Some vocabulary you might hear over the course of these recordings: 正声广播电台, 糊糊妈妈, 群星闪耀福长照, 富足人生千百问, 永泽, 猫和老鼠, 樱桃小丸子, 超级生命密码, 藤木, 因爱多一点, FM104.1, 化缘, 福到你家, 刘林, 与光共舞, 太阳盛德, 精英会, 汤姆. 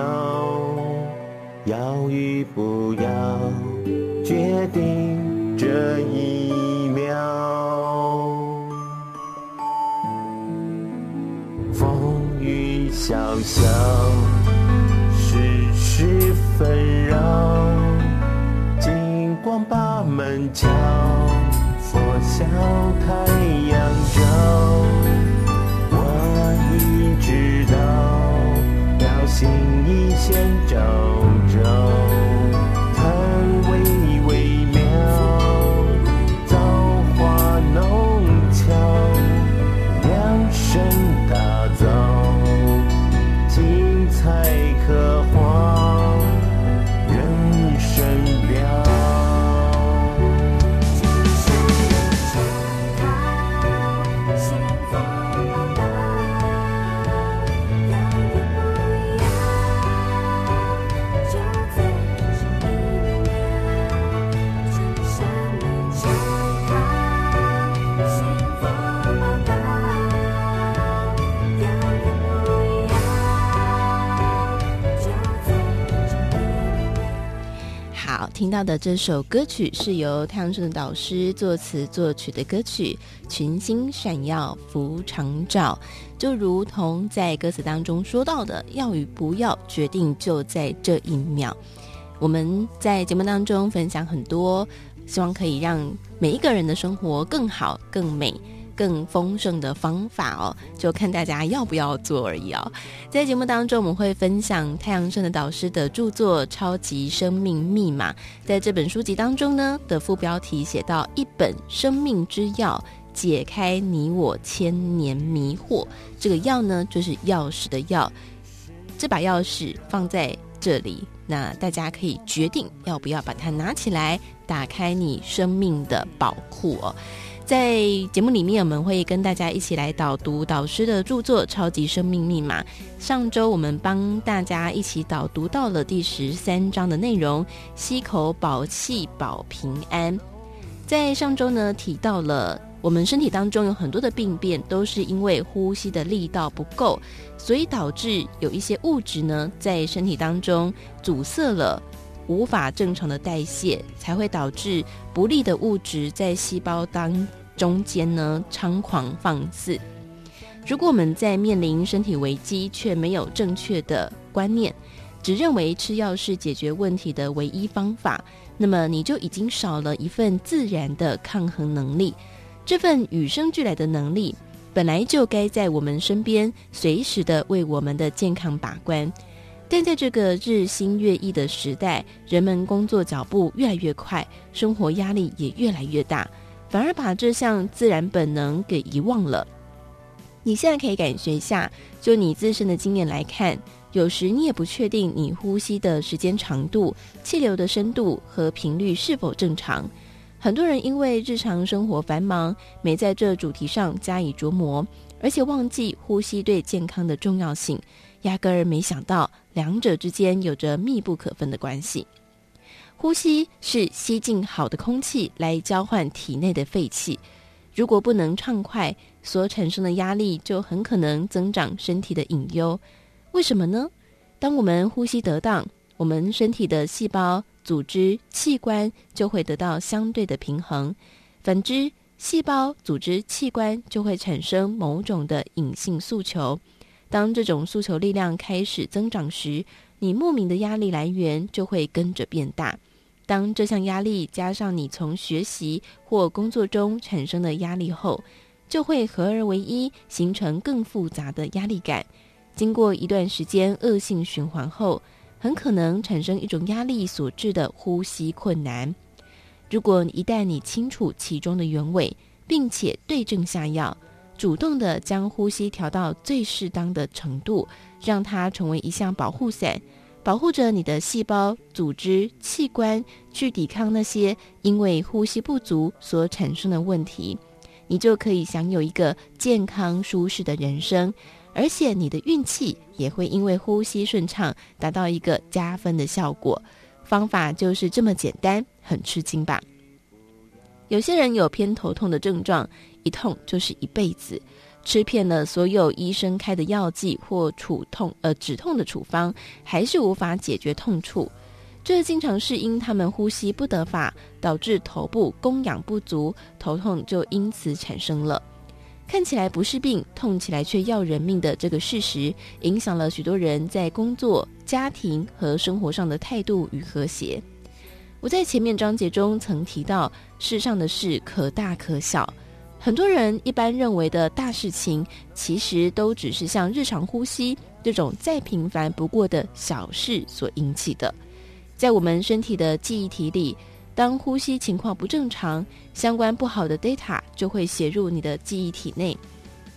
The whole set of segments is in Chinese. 要与不要，决定这一秒。风雨潇潇，世事纷扰，金光把门敲，佛笑太阳照。心意先找找，看微微妙，造化弄巧，量身打造，精彩刻画人生表。听到的这首歌曲是由太阳盛德导师作词作曲的歌曲《群星闪耀福长照》，就如同在歌词当中说到的，要与不要决定就在这一秒。我们在节目当中分享很多，希望可以让每一个人的生活更好更美更丰盛的方法哦，就看大家要不要做而已哦。在节目当中我们会分享太阳盛德导师的著作《超级生命密码》，在这本书籍当中呢的副标题写到一本生命之钥，解开你我千年迷惑。这个钥呢就是钥匙的钥，这把钥匙放在这里，那大家可以决定要不要把它拿起来，打开你生命的宝库哦。在节目里面我们会跟大家一起来导读导师的著作《超级生命密码》，上周我们帮大家一起导读到了第13章的内容，吸口宝气保平安。在上周呢提到了我们身体当中有很多的病变都是因为呼吸的力道不够，所以导致有一些物质呢在身体当中阻塞了，无法正常的代谢，才会导致不利的物质在细胞当中间呢猖狂放肆。如果我们在面临身体危机却没有正确的观念，只认为吃药是解决问题的唯一方法，那么你就已经少了一份自然的抗衡能力。这份与生俱来的能力本来就该在我们身边，随时的为我们的健康把关。但在这个日新月异的时代，人们工作脚步越来越快，生活压力也越来越大，反而把这项自然本能给遗忘了。你现在可以感觉一下，就你自身的经验来看，有时你也不确定你呼吸的时间长度、气流的深度和频率是否正常。很多人因为日常生活繁忙，没在这主题上加以琢磨，而且忘记呼吸对健康的重要性，压根儿没想到两者之间有着密不可分的关系。呼吸是吸进好的空气来交换体内的废气，如果不能畅快，所产生的压力就很可能增长身体的隐忧。为什么呢？当我们呼吸得当，我们身体的细胞、组织、器官就会得到相对的平衡，反之，细胞、组织、器官就会产生某种的隐性诉求，当这种诉求力量开始增长时，你莫名的压力来源就会跟着变大。当这项压力加上你从学习或工作中产生的压力后，就会合而为一，形成更复杂的压力感。经过一段时间恶性循环后，很可能产生一种压力所致的呼吸困难。如果一旦你清楚其中的原委，并且对症下药，主动地将呼吸调到最适当的程度，让它成为一项保护伞，保护着你的细胞、组织、器官，去抵抗那些因为呼吸不足所产生的问题，你就可以享有一个健康舒适的人生，而且你的运气也会因为呼吸顺畅达到一个加分的效果。方法就是这么简单，很吃惊吧？有些人有偏头痛的症状，一痛就是一辈子，吃遍了所有医生开的药剂或止痛的处方，还是无法解决痛处。这经常是因他们呼吸不得法，导致头部供氧不足，头痛就因此产生了。看起来不是病，痛起来却要人命的这个事实，影响了许多人在工作、家庭和生活上的态度与和谐。我在前面章节中曾提到，世上的事可大可小，很多人一般认为的大事情，其实都只是像日常呼吸这种再平凡不过的小事所引起的。在我们身体的记忆体里，当呼吸情况不正常，相关不好的 data 就会写入你的记忆体内。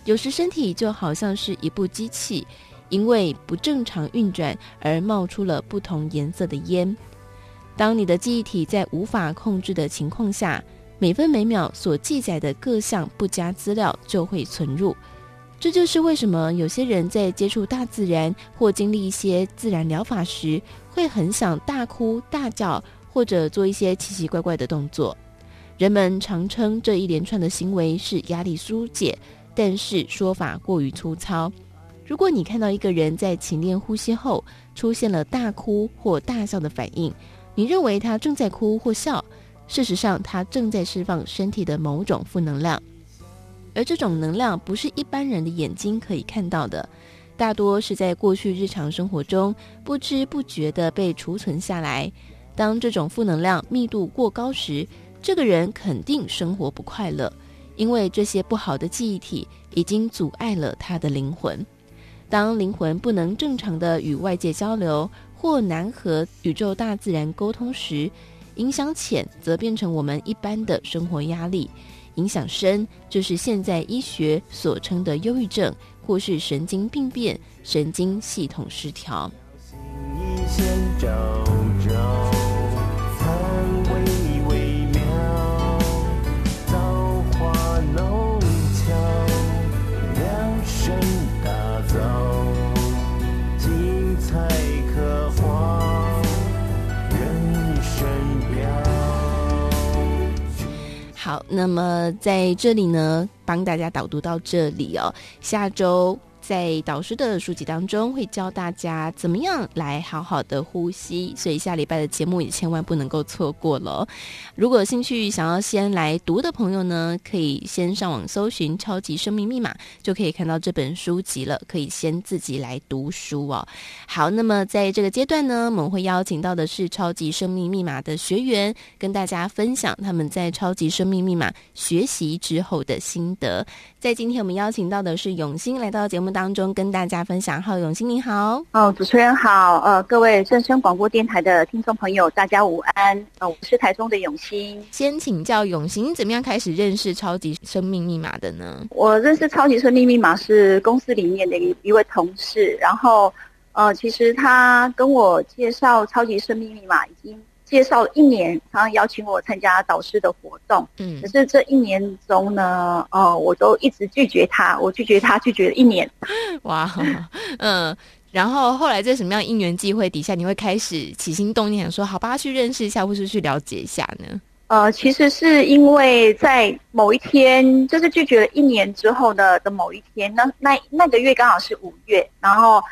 有时身体就好像是一部机器，因为不正常运转而冒出了不同颜色的烟。当你的记忆体在无法控制的情况下，每分每秒所记载的各项不佳资料就会存入。这就是为什么有些人在接触大自然或经历一些自然疗法时，会很想大哭大叫，或者做一些奇奇怪怪的动作。人们常称这一连串的行为是压力疏解，但是说法过于粗糙。如果你看到一个人在勤练呼吸后出现了大哭或大笑的反应，你认为他正在哭或笑，事实上他正在释放身体的某种负能量，而这种能量不是一般人的眼睛可以看到的，大多是在过去日常生活中不知不觉地被储存下来。当这种负能量密度过高时，这个人肯定生活不快乐，因为这些不好的记忆体已经阻碍了他的灵魂。当灵魂不能正常地与外界交流，或难和宇宙大自然沟通时，影响浅则变成我们一般的生活压力，影响深就是现在医学所称的忧郁症，或是神经病变、神经系统失调。好，那么在这里呢，帮大家导读到这里哦。下周在导师的书籍当中会教大家怎么样来好好的呼吸，所以下礼拜的节目也千万不能够错过了。如果有兴趣想要先来读的朋友呢，可以先上网搜寻超级生命密码，就可以看到这本书籍了，可以先自己来读书哦。好，那么在这个阶段呢，我们会邀请到的是超级生命密码的学员，跟大家分享他们在超级生命密码学习之后的心得。在今天我们邀请到的是永兴来到节目当中跟大家分享。好，永兴你好。主持人好，各位正声广播电台的听众朋友大家午安。我是台中的永兴。先请教永兴，怎么样开始认识超级生命密码的呢？我认识超级生命密码是公司里面的一位同事，然后其实他跟我介绍超级生命密码已经介绍了一年，他邀请我参加导师的活动，可是这一年中呢，我都一直拒绝他，拒绝了一年。哇，然后后来在什么样因缘际会底下，你会开始起心动念，想说好吧，去认识一下，或是去了解一下呢？其实是因为在某一天，就是拒绝了一年之后的某一天，那个月刚好是5月，然后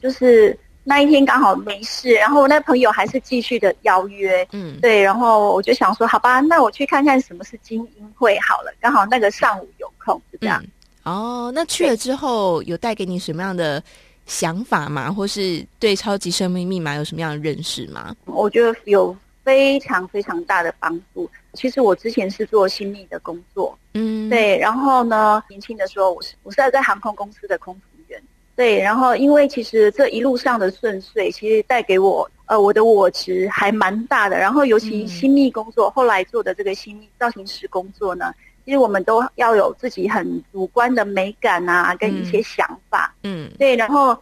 就是。那一天刚好没事，然后那朋友还是继续的邀约，对，然后我就想说，好吧，那我去看看什么是精英会好了，刚好那个上午有空，就这样。哦，那去了之后有带给你什么样的想法吗？或是对超级生命密码有什么样的认识吗？我觉得有非常非常大的帮助。其实我之前是做心理的工作，嗯，对，然后呢，年轻的时候我是在航空公司的空服员，对，然后因为其实这一路上的顺遂，其实带给我我的我值还蛮大的。然后尤其心理工作，后来做的这个心理造型师工作呢，其实我们都要有自己很主观的美感啊，跟一些想法，嗯，对，然后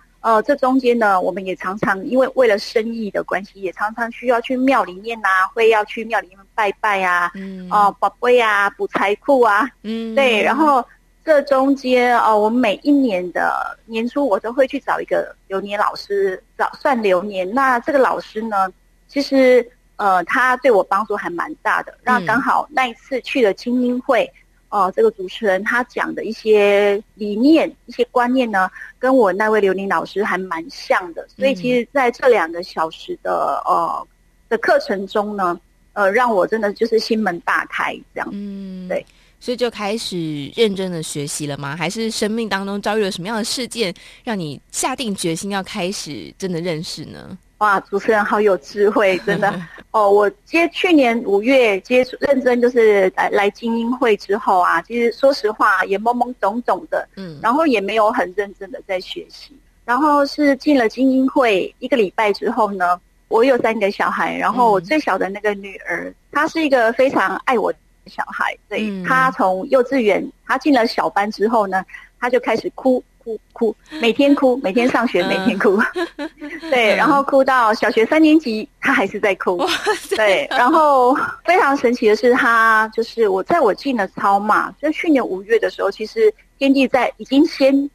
这中间呢，我们也常常因为了生意的关系，也常常需要去庙里面啊，会要去庙里面拜拜啊，嗯，宝贝啊，补财库啊，嗯，对，然后这中间我们每一年的年初，我都会去找一个流年老师算流年。那这个老师呢，其实他对我帮助还蛮大的。那刚好那一次去了精英会，这个主持人他讲的一些理念、一些观念呢，跟我那位刘林老师还蛮像的。所以其实在这2个小时的课程中呢，让我真的就是心门大开这样。嗯，对。所以就开始认真的学习了吗？还是生命当中遭遇了什么样的事件，让你下定决心要开始真的认识呢？哇，主持人好有智慧，真的哦！我去年5月接触认真就是来精英会之后啊，其实说实话也懵懵懂懂的，嗯，然后也没有很认真的在学习。然后是进了精英会1个礼拜之后呢，我有3个小孩，然后我最小的那个女儿，她是一个非常爱我的小孩，对，她从幼稚园，她进了小班之后呢，她就开始哭，每天哭，每天上学，每天哭，对，然后哭到小学3年级，他还是在哭，对，然后非常神奇的是，他就是在我进了超马，就去年5月的时候，其实天地在已经先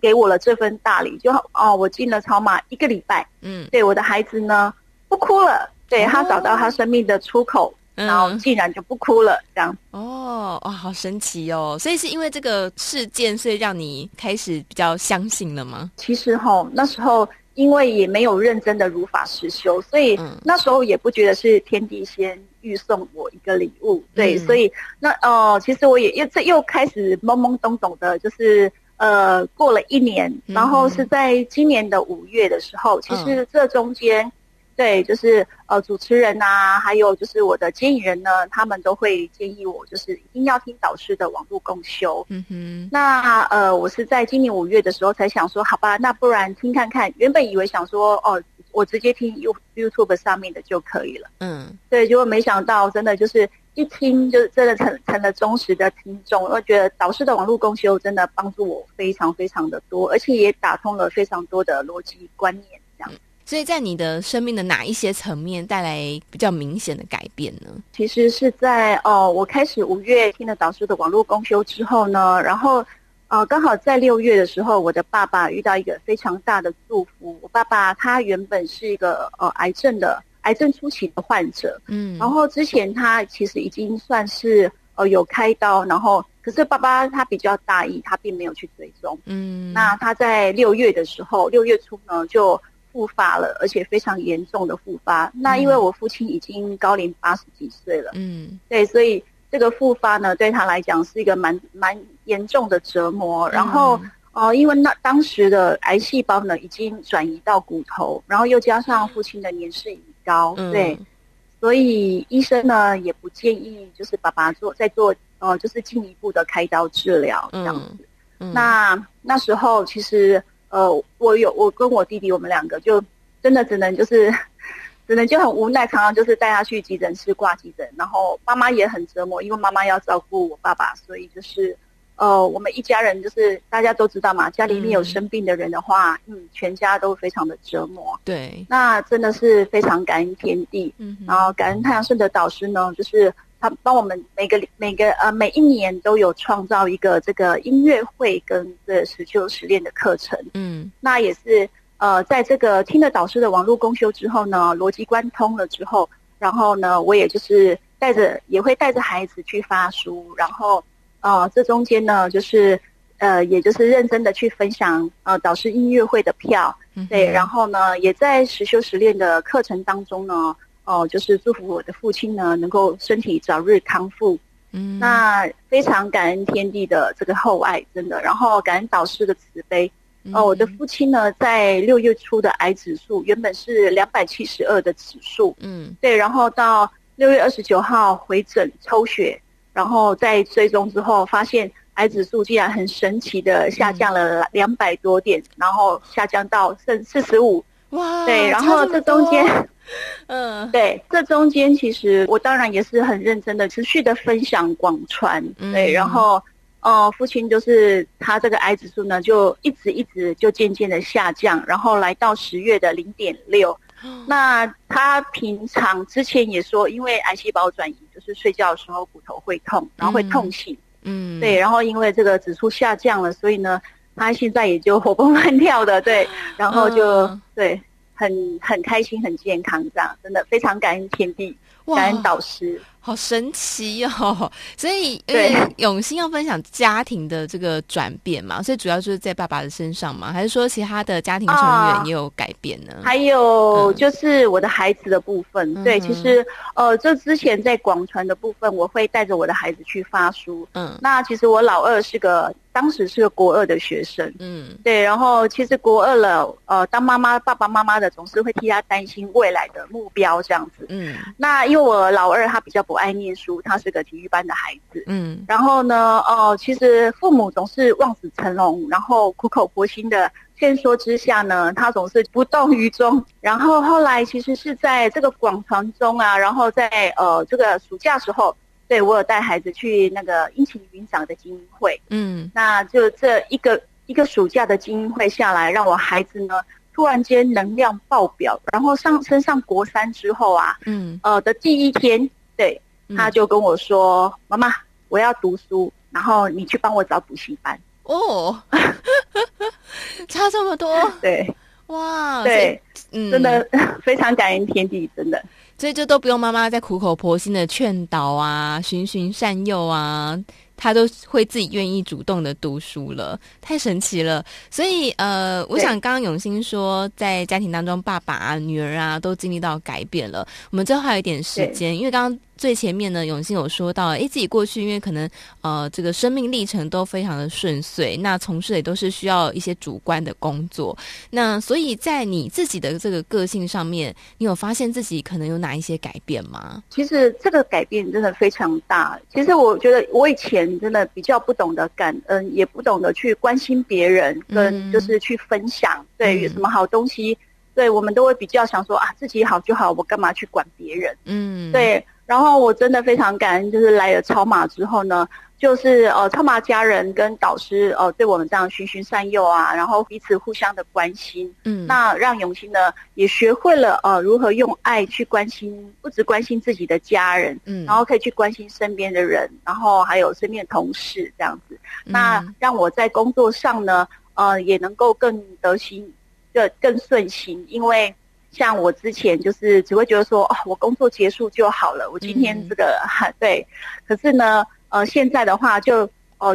给我了这份大礼，就我进了超马1个礼拜，嗯，对，我的孩子呢不哭了，对，他找到他生命的出口。然后竟然就不哭了，这样好神奇哦！所以是因为这个事件，所以让你开始比较相信了吗？其实那时候因为也没有认真的如法实修，所以那时候也不觉得是天地先预送我一个礼物，对，所以那其实我也又开始懵懵懂懂的，就是过了1年，然后是在今年的5月的时候，其实这中间。对，就是主持人啊，还有就是我的接引人呢，他们都会建议我，就是一定要听导师的网络共修。嗯哼。那我是在今年5月的时候才想说，好吧，那不然听看看。原本以为想说，我直接听 YouTube 上面的就可以了。嗯。对，结果没想到，真的就是一听就真的成了忠实的听众。我觉得导师的网络共修真的帮助我非常非常的多，而且也打通了非常多的逻辑观念，这样。所以在你的生命的哪一些层面带来比较明显的改变呢？其实是在我开始5月听了导师的网络共修之后呢，然后刚好在6月的时候，我的爸爸遇到一个非常大的祝福。我爸爸他原本是一个癌症初期的患者，嗯，然后之前他其实已经算是有开刀，然后可是爸爸他比较大意，他并没有去追踪，嗯，那他在6月的时候，6月初呢就复发了，而且非常严重的复发。那因为我父亲已经高龄80几岁了，嗯，对，所以这个复发呢，对他来讲是一个蛮严重的折磨。然后因为那当时的癌细胞呢已经转移到骨头，然后又加上父亲的年事已高，对，所以医生呢也不建议就是爸爸做就是进一步的开刀治疗这样子。那时候其实。我跟我弟弟，我们2个就真的只能就很无奈，常常就是带他去急诊室挂急诊，然后妈妈也很折磨，因为妈妈要照顾我爸爸，所以就是我们一家人就是大家都知道嘛，家里面有生病的人的话，全家都非常的折磨。对，那真的是非常感恩天地，然后感恩太阳盛德导师呢，就是。他帮我们每一年都有创造一个这个音乐会跟这实修实练的课程，嗯，那也是在这个听了导师的网络共修之后呢，逻辑贯通了之后，然后呢，我也就是也会带着孩子去发书，然后这中间呢，就是也就是认真的去分享导师音乐会的票，对，然后呢，也在实修实练的课程当中呢。就是祝福我的父亲呢，能够身体早日康复，嗯，那非常感恩天地的这个厚爱，真的，然后感恩导师的慈悲。我的父亲呢，在6月初的癌指数原本是272的指数，嗯，对，然后到6月29号回诊抽血，然后在追踪之后发现癌指数竟然很神奇的下降了200多点，然后下降到剩45。哇，对，然后这中间，嗯，对，这中间其实我当然也是很认真的持续的分享广传，对，然后父亲就是他这个癌指数呢就一直就渐渐的下降，然后来到10月的0.6。那他平常之前也说，因为癌细胞转移，就是睡觉的时候骨头会痛，然后会痛醒，嗯，对，然后因为这个指数下降了，所以呢他现在也就活蹦乱跳的，对，然后就对很开心很健康，这样真的非常感恩天地，感恩导师，好神奇哦。所以因为永欣要分享家庭的这个转变嘛，所以主要就是在爸爸的身上嘛，还是说其他的家庭成员也有改变呢？还有就是我的孩子的部分，对，其实这之前在广传的部分，我会带着我的孩子去发书，嗯，那其实我老二是个当时是个国二的学生，嗯，对，然后其实国二了，当妈妈爸爸妈妈的总是会替他担心未来的目标这样子，嗯，那因为我老二他比较不爱念书，他是个体育班的孩子，嗯，然后呢，其实父母总是望子成龙，然后苦口婆心的劝说之下呢，他总是不动于衷。然后后来其实是在这个广传中啊，然后在这个暑假时候。对，我有带孩子去那个殷勤云长的精英会，嗯，那就这一个暑假的精英会下来，让我孩子呢突然间能量爆表，然后升上国3之后啊，嗯，的第一天，对，他就跟我说，嗯，妈妈，我要读书，然后你去帮我找补习班。哦，差这么多，对，哇，对，嗯，真的非常感恩天地，真的。所以就都不用妈妈在苦口婆心的劝导啊，循循善诱啊，他都会自己愿意主动的读书了，太神奇了。所以我想刚刚永欣说在家庭当中爸爸啊女儿啊都经历到改变了，我们最后还有一点时间，因为刚刚最前面呢永欣有说到自己过去因为可能这个生命历程都非常的顺遂，那从事也都是需要一些主观的工作，那所以在你自己的这个个性上面，你有发现自己可能有哪一些改变吗？其实这个改变真的非常大，其实我觉得我以前真的比较不懂得感恩，也不懂得去关心别人，跟就是去分享，对，有什么好东西，对，我们都会比较想说啊自己好就好，我干嘛去管别人，嗯，对。然后我真的非常感恩，就是来了超马之后呢，就是超马家人跟导师对我们这样循循善诱啊，然后彼此互相的关心，嗯，那让永欣呢也学会了如何用爱去关心，不只关心自己的家人，嗯，然后可以去关心身边的人，然后还有身边的同事这样子，嗯，那让我在工作上呢也能够更得心，更顺心，因为像我之前就是只会觉得说哦，我工作结束就好了，我今天这个对，可是呢现在的话就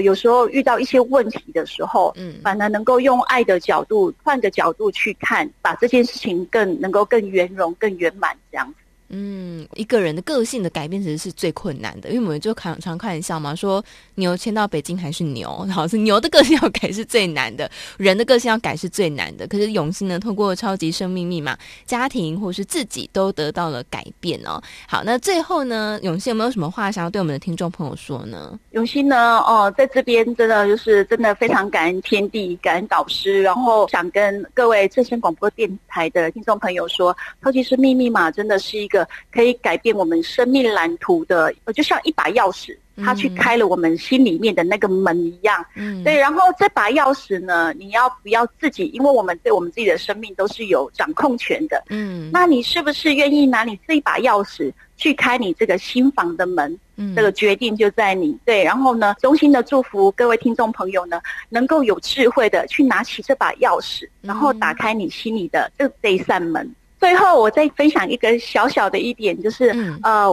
有时候遇到一些问题的时候，嗯，反而能够用爱的角度，换个角度去看，把这件事情更能够更圆融更圆满这样子。嗯，一个人的个性的改变其实是最困难的，因为我们就常看一下嘛，说牛迁到北京还是牛，然后是牛的个性要改是最难的，人的个性要改是最难的。可是永欣呢，通过超级生命密码，家庭或是自己都得到了改变哦。好，那最后呢，永欣有没有什么话想要对我们的听众朋友说呢？永欣呢，在这边真的就是真的非常感恩天地，感恩导师，然后想跟各位正声广播电台的听众朋友说，超级生命密码真的是一个可以改变我们生命蓝图的，就像一把钥匙，它去开了我们心里面的那个门一样，嗯，对，然后这把钥匙呢，你要不要自己，因为我们对我们自己的生命都是有掌控权的，嗯，那你是不是愿意拿你这一把钥匙去开你这个新房的门，嗯，这个决定就在你，对，然后呢，衷心的祝福各位听众朋友呢，能够有智慧的去拿起这把钥匙，然后打开你心里的这一扇门，最后我再分享一个小小的一点，就是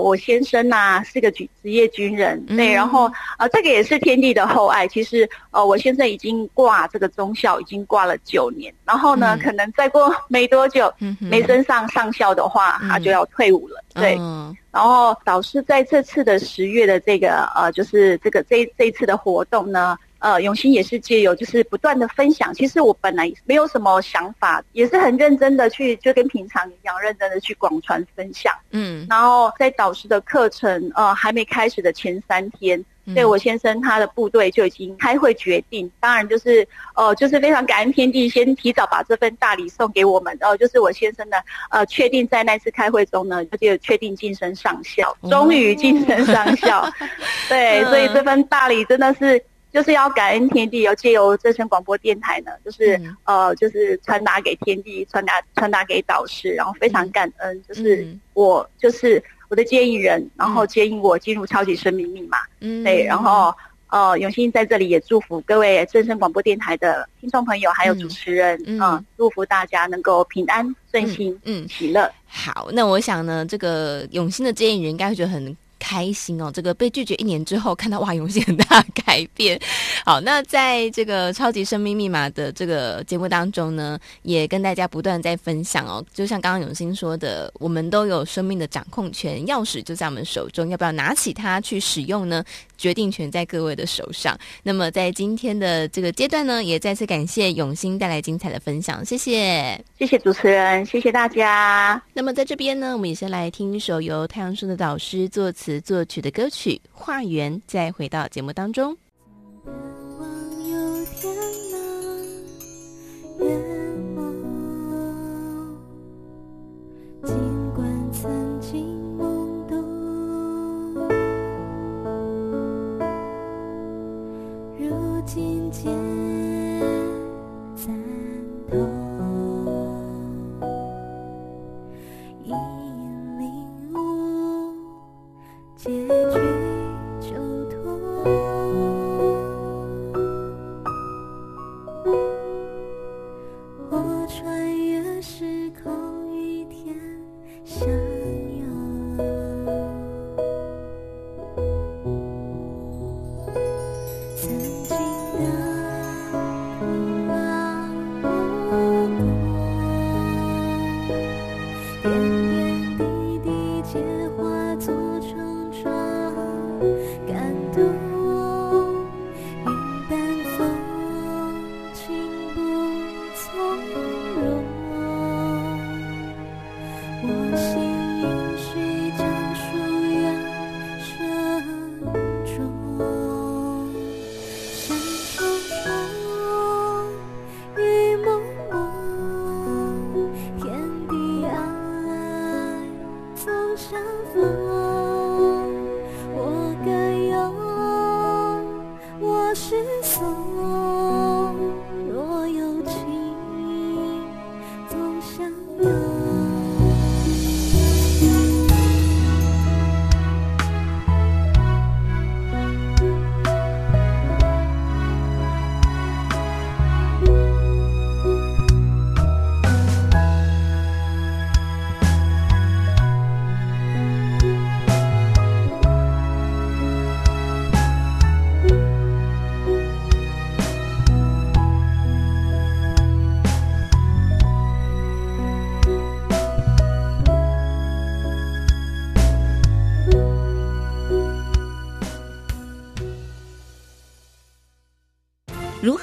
我先生啊是个职业军人，对，然后这个也是天地的厚爱。其实我先生已经挂这个中校，已经挂了9年，然后呢可能再过没多久没升上校的话他就要退伍了，对。然后导师在这次的10月的这个就是这一次的活动呢，永兴也是借由就是不断的分享，其实我本来没有什么想法，也是很认真的去，就跟平常一样认真的去广传分享。然后在导师的课程还没开始的前3天，对我先生他的部队就已经开会决定，当然就是就是非常感恩天地先提早把这份大礼送给我们，就是我先生呢确定在那次开会中呢就确定晋升上校，终于晋升上校，对，所以这份大礼真的是就是要感恩天地，要借由正声广播电台呢，就是就是传达给天地，传达给导师，然后非常感恩，就是我就是我的接引人，然后接引我进入超级生命密码，对，然后永兴在这里也祝福各位正声广播电台的听众朋友，还有主持人，祝福大家能够平安顺心，喜乐。好，那我想呢，这个永兴的接引人应该会觉得很开心哦，这个被拒绝1年之后看到哇，永兴很大的改变。好，那在这个超级生命密码的这个节目当中呢，也跟大家不断在分享哦，就像刚刚永兴说的，我们都有生命的掌控权，钥匙就在我们手中，要不要拿起它去使用呢？决定权在各位的手上。那么在今天的这个阶段呢，也再次感谢永兴带来精彩的分享，谢谢，谢谢主持人，谢谢大家。那么在这边呢，我们也先来听一首由太阳盛德导师作词作曲的歌曲《化缘》，再回到节目当中。有天哪，圆梦，尽管曾经懵懂，如今皆参透。结局挣脱，我穿越时空与天相拥，曾经的忙不过，点点滴滴皆化作成感动，云淡风轻不从容，我心饮水长树愿生中，山重重雨蒙蒙，天地爱总相逢，是送若有情总相拥。如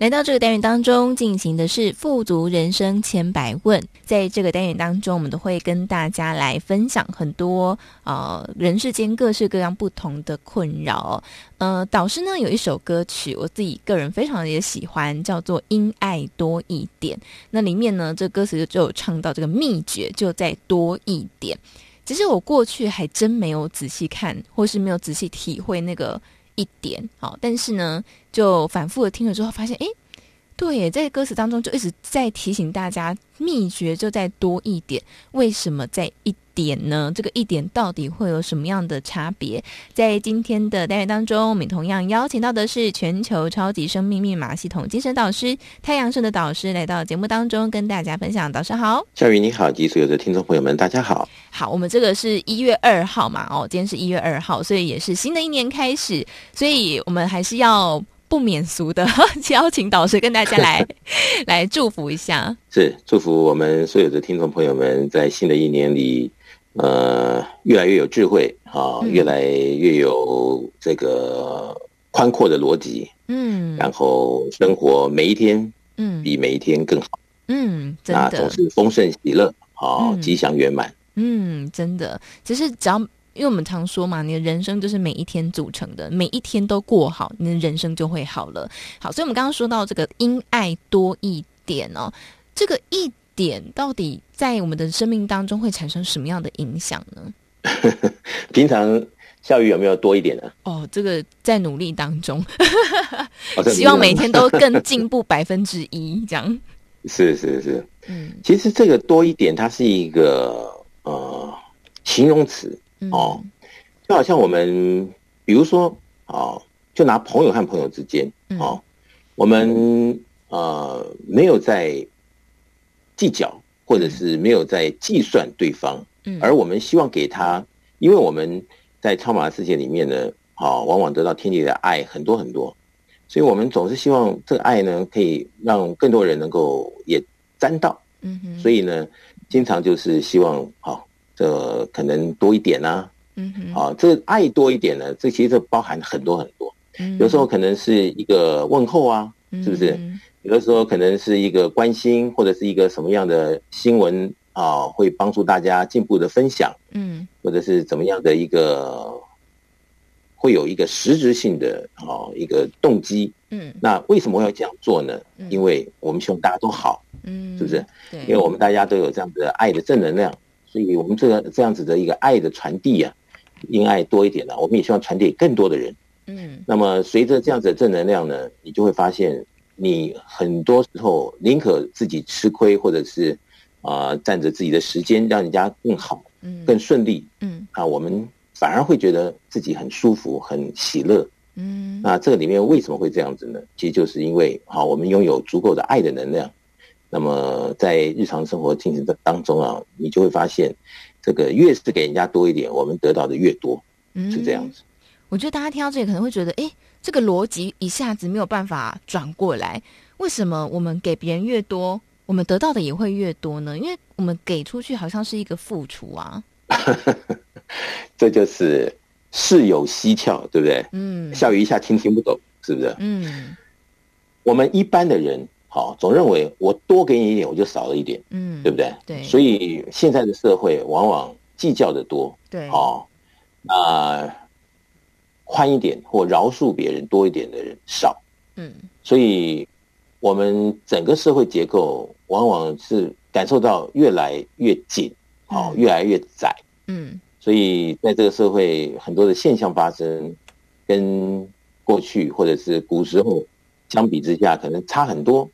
来到这个单元当中进行的是富足人生千百问，在这个单元当中我们都会跟大家来分享很多人世间各式各样不同的困扰。导师呢有一首歌曲我自己个人非常也喜欢，叫做《因爱多一点》，那里面呢这歌词就有唱到这个秘诀就在多一点。其实我过去还真没有仔细看或是没有仔细体会那个一点，好，但是呢就反复的听了之后发现，诶，对耶，在歌词当中就一直在提醒大家，秘诀就在多一点。为什么在一点呢？这个一点到底会有什么样的差别？在今天的单元当中，我们同样邀请到的是全球超级生命密码系统精神导师太阳盛德导师来到节目当中跟大家分享。导师好。夏雨你好，及所有的听众朋友们大家好。好，我们这个是1月2号嘛，哦，今天是1月2号，所以也是新的一年开始，所以我们还是要不免俗的邀请导师跟大家来祝福一下。是，祝福我们所有的听众朋友们在新的一年里越来越有智慧啊，越来越有这个宽阔的逻辑，嗯，然后生活每一天比每一天更好，嗯，真的，那总是丰盛喜乐啊，吉祥圆满，嗯，真的。其实只要，因为我们常说嘛，你的人生就是每一天组成的，每一天都过好，你的人生就会好了。好，所以我们刚刚说到这个因爱多一点哦，这个一点到底在我们的生命当中会产生什么样的影响呢？平常夏雨有没有多一点呢？哦，这个在努力当中，希望每天都更进步1%，这样。是是是，嗯，其实这个多一点，它是一个形容词。哦，就好像我们比如说哦，就拿朋友和朋友之间哦，我们没有在计较，或者是没有在计算对方，而我们希望给他，因为我们在超马的世界里面呢，哦，往往得到天地的爱很多很多，所以我们总是希望这个爱呢可以让更多人能够也沾到，所以呢，经常就是希望哦，这可能多一点啊，这爱多一点呢，这其实这包含很多很多，有时候可能是一个问候啊，是不是？有的时候可能是一个关心，或者是一个什么样的新闻啊，会帮助大家进步的分享，或者是怎么样的一个会有一个实质性的啊一个动机，那为什么要这样做呢？因为我们希望大家都好，是不是？因为我们大家都有这样的爱的正能量。所以我们这样子的一个爱的传递啊，因爱多一点啊，我们也希望传递给更多的人。那么随着这样子的正能量呢，你就会发现，你很多时候宁可自己吃亏，或者是占着自己的时间，让人家更好，更顺利。我们反而会觉得自己很舒服，很喜乐。那这个里面为什么会这样子呢？其实就是因为啊，我们拥有足够的爱的能量。那么在日常生活进行当中啊，你就会发现，这个越是给人家多一点，我们得到的越多，是这样子。我觉得大家听到这里可能会觉得，诶，这个逻辑一下子没有办法转过来，为什么我们给别人越多，我们得到的也会越多呢？因为我们给出去好像是一个付出啊。这就是事有蹊跷，对不对？笑语一下听不懂，是不是？我们一般的人。好，总认为我多给你一点，我就少了一点，对不对？对，所以现在的社会往往计较的多，对，哦，宽一点或饶恕别人多一点的人少，所以我们整个社会结构往往是感受到越来越紧，哦，越来越窄，所以在这个社会很多的现象发生，跟过去或者是古时候。相比之下，可能差很多，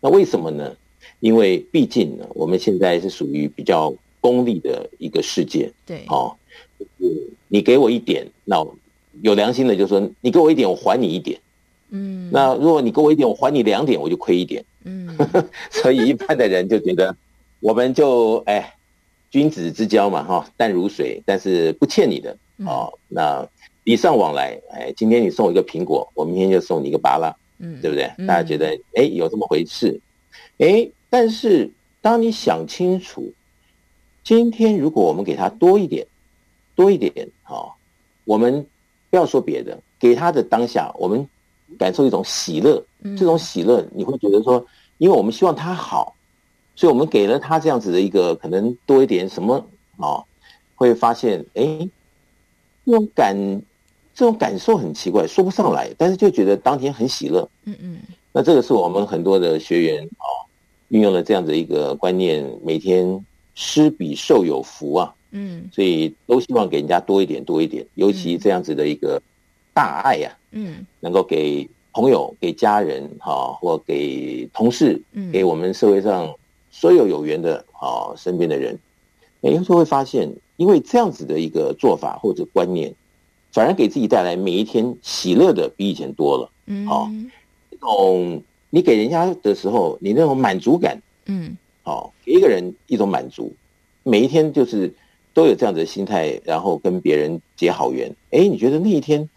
那为什么呢？因为毕竟呢，我们现在是属于比较功利的一个世界，对，你给我一点，那有良心的就说，你给我一点，我还你一点，那如果你给我一点，我还你2点，我就亏一点，所以一般的人就觉得，我们就君子之交嘛，哈，淡如水，但是不欠你的，那礼尚往来，今天你送我一个苹果，我明天就送你一个芭乐。对不对？大家觉得有这么回事，但是当你想清楚，今天如果我们给他多一点，多一点，我们不要说别的，给他的当下，我们感受一种喜乐，这种喜乐你会觉得说，因为我们希望他好，所以我们给了他这样子的一个可能多一点什么，会发现这种感受很奇怪，说不上来，但是就觉得当天很喜乐。那这个是我们很多的学员运用了这样的一个观念，每天施比受有福啊。所以都希望给人家多一点多一点，尤其这样子的一个大爱啊，嗯，能够给朋友、给家人啊，或给同事，给我们社会上所有有缘的啊身边的人，有时候会发现，因为这样子的一个做法或者观念，反而给自己带来每一天喜乐的比以前多了，嗯，啊，这种你给人家的时候，你那种满足感，嗯，哦，给一个人一种满足，每一天就是都有这样子的心态，然后跟别人结好缘，哎，你觉得那一天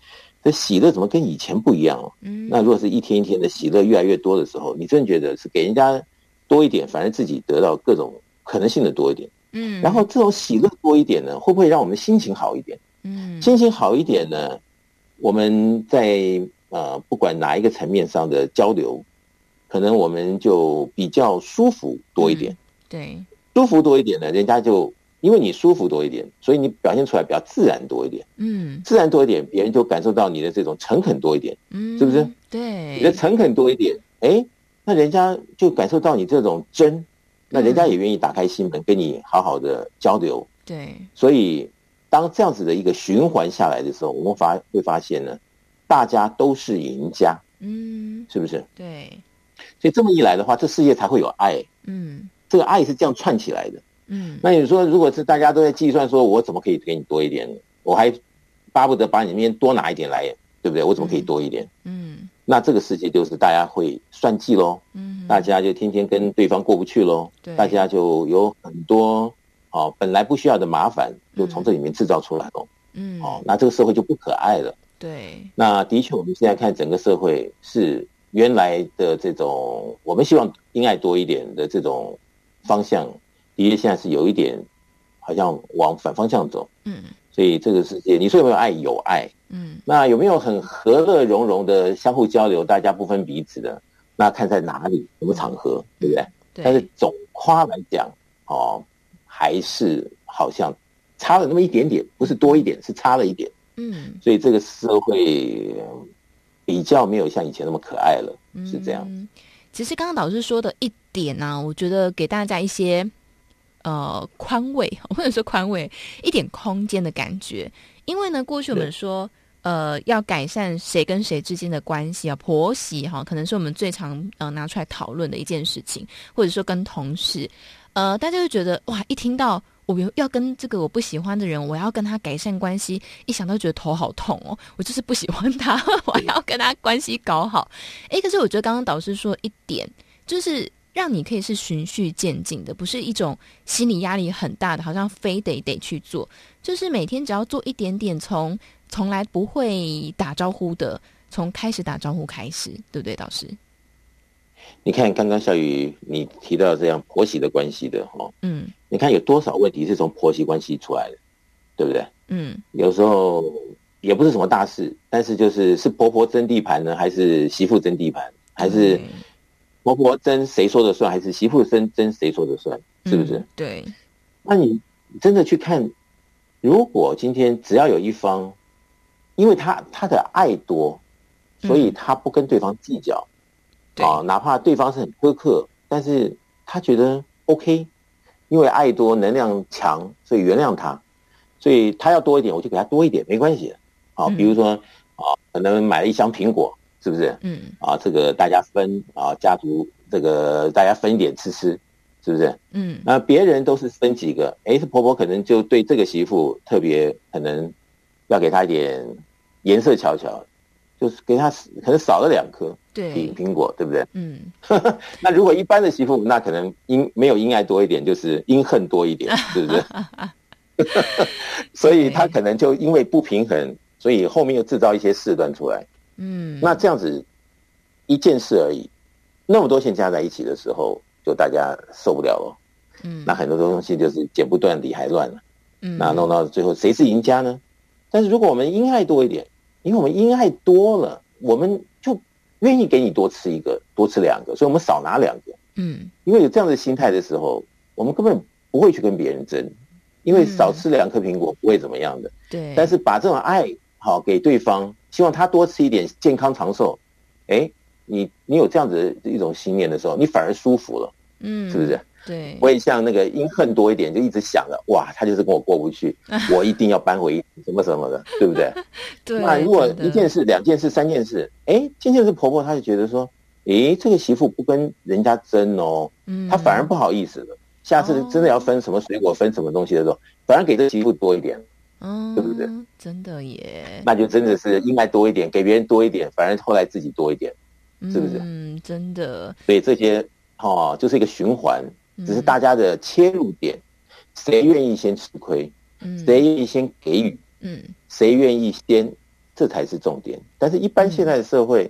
的喜乐怎么跟以前不一样了？嗯，那如果是一天一天的喜乐越来越多的时候，你真的觉得是给人家多一点，反而自己得到各种可能性的多一点，嗯，然后这种喜乐多一点呢，会不会让我们心情好一点？嗯，心情好一点呢，我们在不管哪一个层面上的交流，可能我们就比较舒服多一点，嗯，对，舒服多一点呢，人家就因为你舒服多一点，所以你表现出来比较自然多一点，嗯，自然多一点，别人就感受到你的这种诚恳多一点，嗯，是不是？对，你的诚恳多一点，哎，那人家就感受到你这种真，那人家也愿意打开心门跟你好好的交流，对，所以当这样子的一个循环下来的时候，我们会发现呢，大家都是赢家，嗯，是不是？对。所以这么一来的话，这世界才会有爱。嗯，这个爱是这样串起来的。嗯，那你说，如果是大家都在计算说，我怎么可以给你多一点？我还巴不得把你那边多拿一点来，对不对？我怎么可以多一点？嗯，那这个世界就是大家会算计咯。嗯，大家就天天跟对方过不去咯。对，大家就有很多哦本来不需要的麻烦，就从这里面制造出来咯。嗯，哦，那这个社会就不可爱了。对，那的确，我们现在看整个社会是。原来的这种我们希望因爱多一点的这种方向，的确现在是有一点好像往反方向走，嗯，所以这个世界你说有没有爱？有爱，嗯，那有没有很和乐融融的相互交流，大家不分彼此的，那看在哪里什么场合，对不对？对。但是总括来讲哦，还是好像差了那么一点点，不是多一点，是差了一点，嗯，所以这个社会比较没有像以前那么可爱了，是这样。嗯，其实刚刚老师说的一点啊，我觉得给大家一些宽慰，或者说宽慰一点空间的感觉。因为呢，过去我们说要改善谁跟谁之间的关系啊，婆媳哈，可能是我们最常拿出来讨论的一件事情，或者说跟同事，大家就觉得哇，一听到。我要跟这个我不喜欢的人，我要跟他改善关系，一想到觉得头好痛哦，我就是不喜欢他，我要跟他关系搞好。诶，可是我觉得刚刚导师说一点，就是让你可以是循序渐进的，不是一种心理压力很大的，好像非得去做，就是每天只要做一点点，从来不会打招呼的，从开始打招呼开始，对不对，导师？你看刚刚小雨你提到这样婆媳的关系的齁，嗯，你看有多少问题是从婆媳关系出来的，对不对？嗯，有时候也不是什么大事，但是就是婆婆争地盘呢，还是媳妇争地盘，还是婆婆争谁说的算，还是媳妇争谁说的算，是不是？嗯，对。那你真的去看，如果今天只要有一方因为他的爱多，所以他不跟对方计较，嗯啊，哪怕对方是很苛刻，但是他觉得 OK， 因为爱多能量强，所以原谅他，所以他要多一点我就给他多一点，没关系啊，比如说啊，可能买了一箱苹果，是不是？嗯，啊，这个大家分啊，家族这个大家分一点吃，是不是？嗯，那别人都是分几个，诶，婆婆可能就对这个媳妇特别可能要给她一点颜色瞧瞧，就是给他可能少了2颗苹果，对不对？嗯，那如果一般的媳妇，那可能没有因爱多一点，就是因恨多一点，是不是？所以他可能就因为不平衡，所以后面又制造一些事端出来。嗯，那这样子一件事而已，那么多线加在一起的时候，就大家受不了了。嗯，那很多东西就是剪不断理还乱了。嗯，那弄到最后谁是赢家呢？但是如果我们因爱多一点，因为我们因爱多了，我们就愿意给你多吃一个，多吃2个，所以我们少拿2个。嗯，因为有这样的心态的时候，我们根本不会去跟别人争，因为少吃2颗苹果不会怎么样的。对。但是把这种爱好给对方，希望他多吃一点，健康长寿。哎，你有这样子一种信念的时候，你反而舒服了。嗯，是不是？对，不会像那个因恨多一点，就一直想了，哇，他就是跟我过不去，我一定要扳回什么什么的，对不对？对。那如果一件事、两件事、三件事，哎，今天是婆婆，她就觉得说，哎，这个媳妇不跟人家争哦，她反而不好意思了。下次真的要分什么水果、分什么东西的时候，反而给这个媳妇多一点。嗯，对不对？真的耶，那就真的是应该多一点，给别人多一点，反而后来自己多一点，是不是？嗯，真的。所以这些就是一个循环，只是大家的切入点，谁愿意先吃亏，谁愿意先给予，谁愿意先，这才是重点。但是一般现在的社会，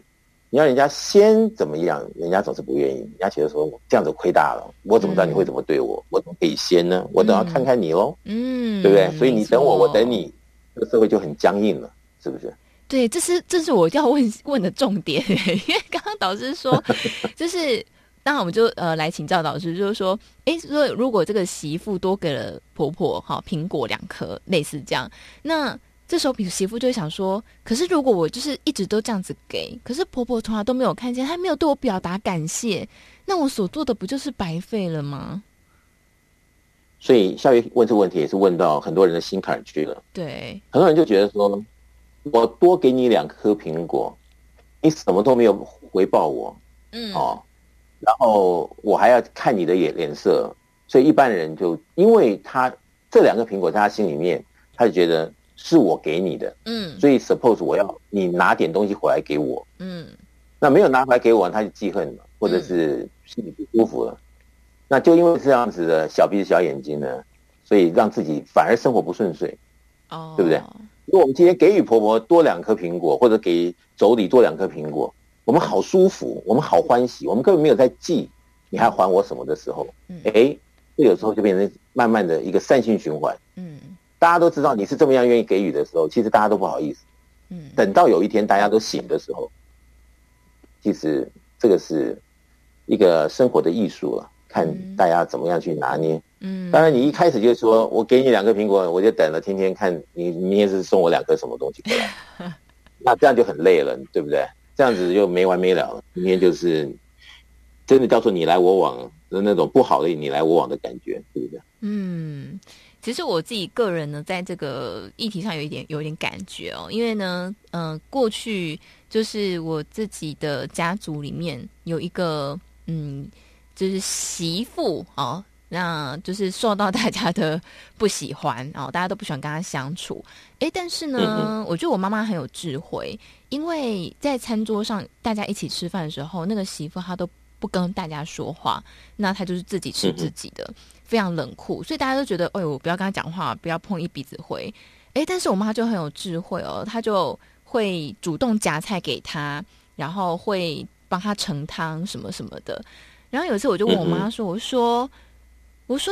你让人家先怎么样，人家总是不愿意，人家觉得说这样子亏大了，我怎么知道你会怎么对我，我怎么可以先呢？我等要看看你咯，对不对？所以你等我，我等你，这个社会就很僵硬了，是不是？对，这是我要问的重点，因为刚刚导师说，就是当然我们就来请教导师，就是说，哎，如果这个媳妇多给了婆婆苹果2颗，类似这样，那这时候媳妇就会想说，可是如果我就是一直都这样子给，可是婆婆从来都没有看见，她没有对我表达感谢，那我所做的不就是白费了吗？所以夏瑜问这个问题也是问到很多人的心坎去了。对，很多人就觉得说，我多给你2颗苹果，你什么都没有回报我，然后我还要看你的脸色，所以一般人就因为他这2个苹果在他心里面，他就觉得是我给你的，所以 suppose 我要你拿点东西回来给我，那没有拿回来给我，他就记恨了，或者是心里不舒服了，那就因为这样子的小鼻子小眼睛呢，所以让自己反而生活不顺遂，对不对？如果我们今天给予婆婆多2颗苹果，或者给妯娌多2颗苹果，我们好舒服，我们好欢喜，我们根本没有在记你还还我什么的时候，哎，这有时候就变成慢慢的一个善性循环，大家都知道你是这么样愿意给予的时候，其实大家都不好意思。等到有一天大家都醒的时候，其实这个是一个生活的艺术了，看大家怎么样去拿捏。当然你一开始就说我给你2个苹果，我就等了天天看你明天是送我2颗什么东西回来，那这样就很累了，对不对？这样子就没完没了，明天就是真的叫做你来我往的那种不好的你来我往的感觉，对不对？其实我自己个人呢，在这个议题上有一点感觉哦，因为呢，过去就是我自己的家族里面有一个，就是媳妇哦，那就是受到大家的不喜欢哦，大家都不喜欢跟她相处。哎，但是呢，我觉得我妈妈很有智慧，因为在餐桌上大家一起吃饭的时候，那个媳妇她都不跟大家说话，那她就是自己吃自己的。非常冷酷，所以大家都觉得，哎呦，我不要跟他讲话，不要碰一鼻子灰。哎，但是我妈就很有智慧哦，她就会主动夹菜给他，然后会帮他盛汤什么什么的。然后有一次我就问我妈说，我说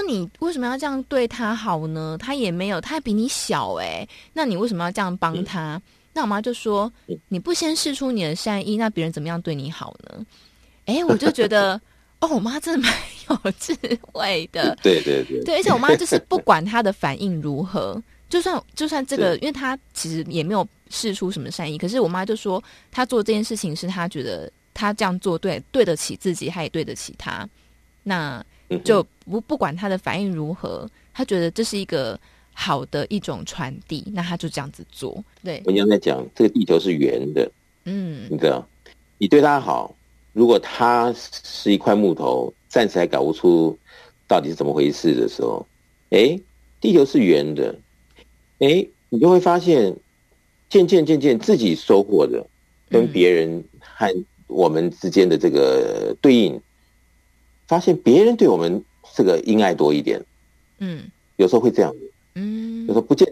你为什么要这样对他好呢？他也没有，他还比你小哎，那你为什么要这样帮他？那我妈就说，你不先试出你的善意，那别人怎么样对你好呢？哎，我就觉得。哦，我妈真的蛮有智慧的，对对对，对，而且我妈就是不管她的反应如何，就算这个，因为她其实也没有释出什么善意，可是我妈就说，她做这件事情是她觉得她这样做对得起自己，她也对得起她，那就不管她的反应如何，她觉得这是一个好的一种传递，那她就这样子做。对，我刚才讲，这个地球是圆的，你知道，你对她好。如果他是一块木头，暂时还搞不出到底是怎么回事的时候，地球是圆的，你就会发现，渐渐自己收获的，跟别人和我们之间的这个对应，发现别人对我们这个因爱多一点，有时候会这样，有时候不见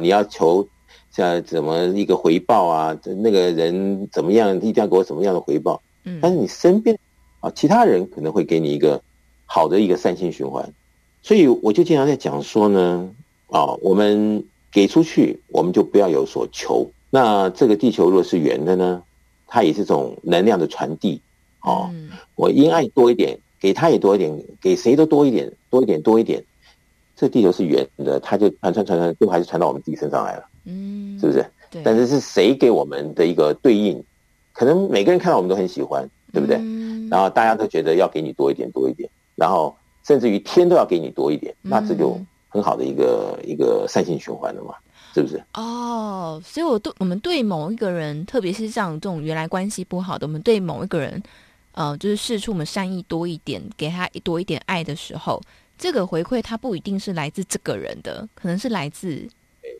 你要求像怎么一个回报啊，那个人怎么样，一定要给我什么样的回报。但是你身边其他人可能会给你一个好的一个善性循环，所以我就经常在讲说呢，我们给出去，我们就不要有所求。那这个地球若是圆的呢，它也是种能量的传递，我因爱多一点，给他也多一点，给谁都多一点，这地球是圆的，它就传，最后还是传到我们自己身上来了，是不是？但是是谁给我们的一个对应？可能每个人看到我们都很喜欢，对不对？然后大家都觉得要给你多一点，然后甚至于天都要给你多一点，那这就很好的一个善性循环了嘛，是不是？哦，所以我们对某一个人，特别是像这种原来关系不好的，我们对某一个人，就是释出我们善意多一点，给他多一点爱的时候，这个回馈它不一定是来自这个人的，可能是来自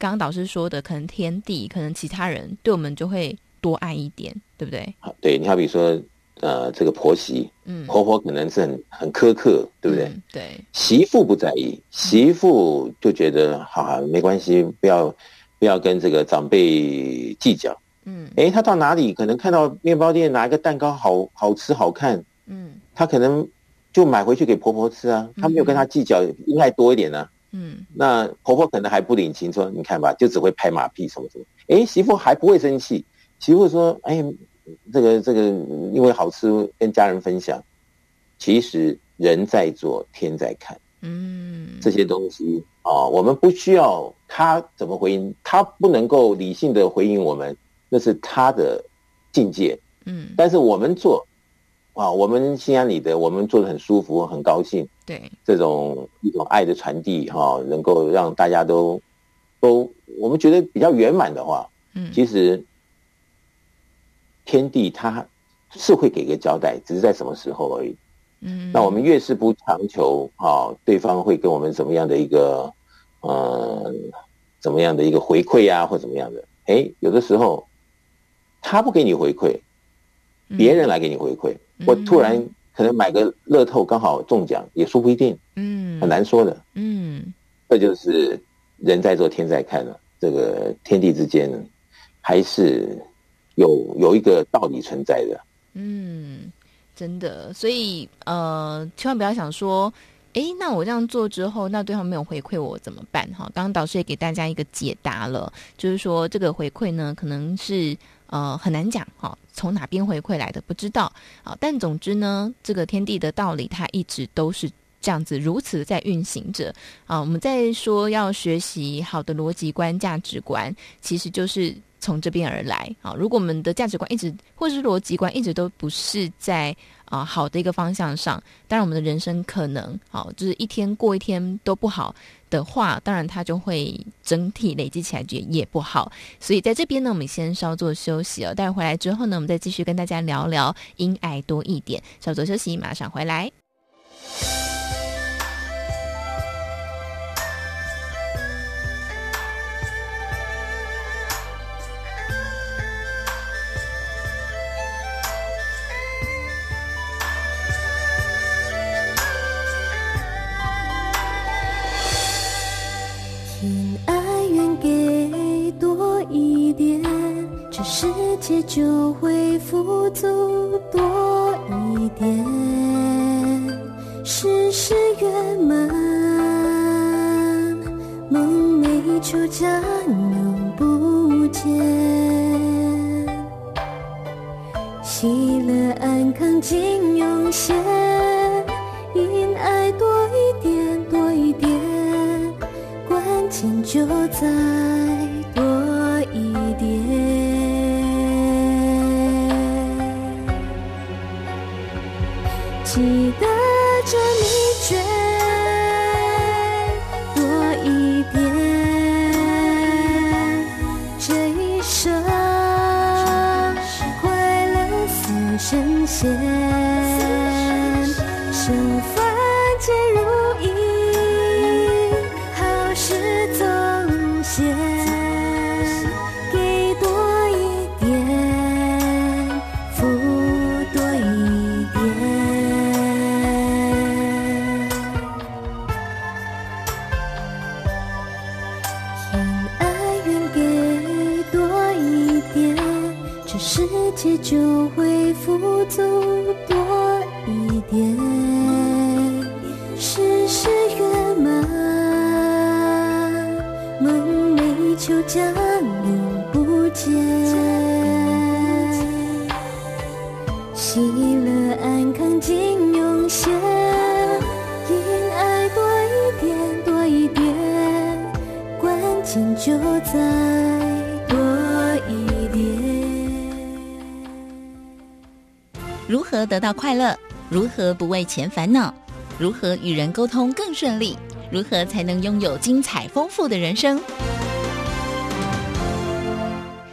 刚刚导师说的，可能天地，可能其他人对我们就会多爱一点，对不对？对，你好比说，这个婆媳，婆婆可能是很苛刻，对不对？对，媳妇不在意，媳妇就觉得好啊，没关系，不要跟这个长辈计较。哎，他到哪里可能看到面包店拿一个蛋糕好吃好看，他可能就买回去给婆婆吃啊，他没有跟他计较，应该多一点啊。那婆婆可能还不领情，说你看吧，就只会拍马屁什么什么。哎，媳妇还不会生气，媳妇说，哎，这个因为好吃跟家人分享。其实人在做天在看，这些东西啊，我们不需要他怎么回应，他不能够理性的回应我们，那是他的境界。但是我们做啊，我们心安理得，我们做得很舒服很高兴，对，这种一种爱的传递啊，能够让大家都我们觉得比较圆满的话，其实天地它是会给个交代，只是在什么时候而已。那我们越是不强求啊，对方会给我们什么样的一个怎么样的一个回馈啊，或怎么样的，哎，有的时候他不给你回馈，别人来给你回馈。我突然可能买个乐透刚好中奖，也说不一定，很难说的。这就是人在做天在看了，这个天地之间还是有一个道理存在的。真的，所以千万不要想说，诶，那我这样做之后，那对方没有回馈我怎么办？哈，刚刚导师也给大家一个解答了，就是说这个回馈呢，可能是很难讲哈，从哪边回馈来的不知道啊，但总之呢，这个天地的道理它一直都是这样子如此在运行着啊。我们在说要学习好的逻辑观、价值观，其实就是从这边而来啊！如果我们的价值观一直或是逻辑观一直都不是在好的一个方向上，当然我们的人生可能就是一天过一天都不好的话，当然它就会整体累积起来也不好。所以在这边呢，我们先稍作休息哦，待会回来之后呢，我们再继续跟大家聊聊因爱多一点。稍作休息，马上回来。世界就会富足多一点，世事圆满，梦寐求家永不见，喜乐安康尽涌现，因爱多一点，多一点，关键就在多一点。记得这秘诀多一点，这一生快乐似神仙，生凡皆如意，好事总显，给多一点，福多一点。世界就会富足多一点，世事圆满，梦寐求家永不见，喜乐安康尽涌现，因爱多一点，多一点，关键就在如何得到快乐，如何不为钱烦恼。如何与人沟通更顺利，如何才能拥有精彩丰富的人生。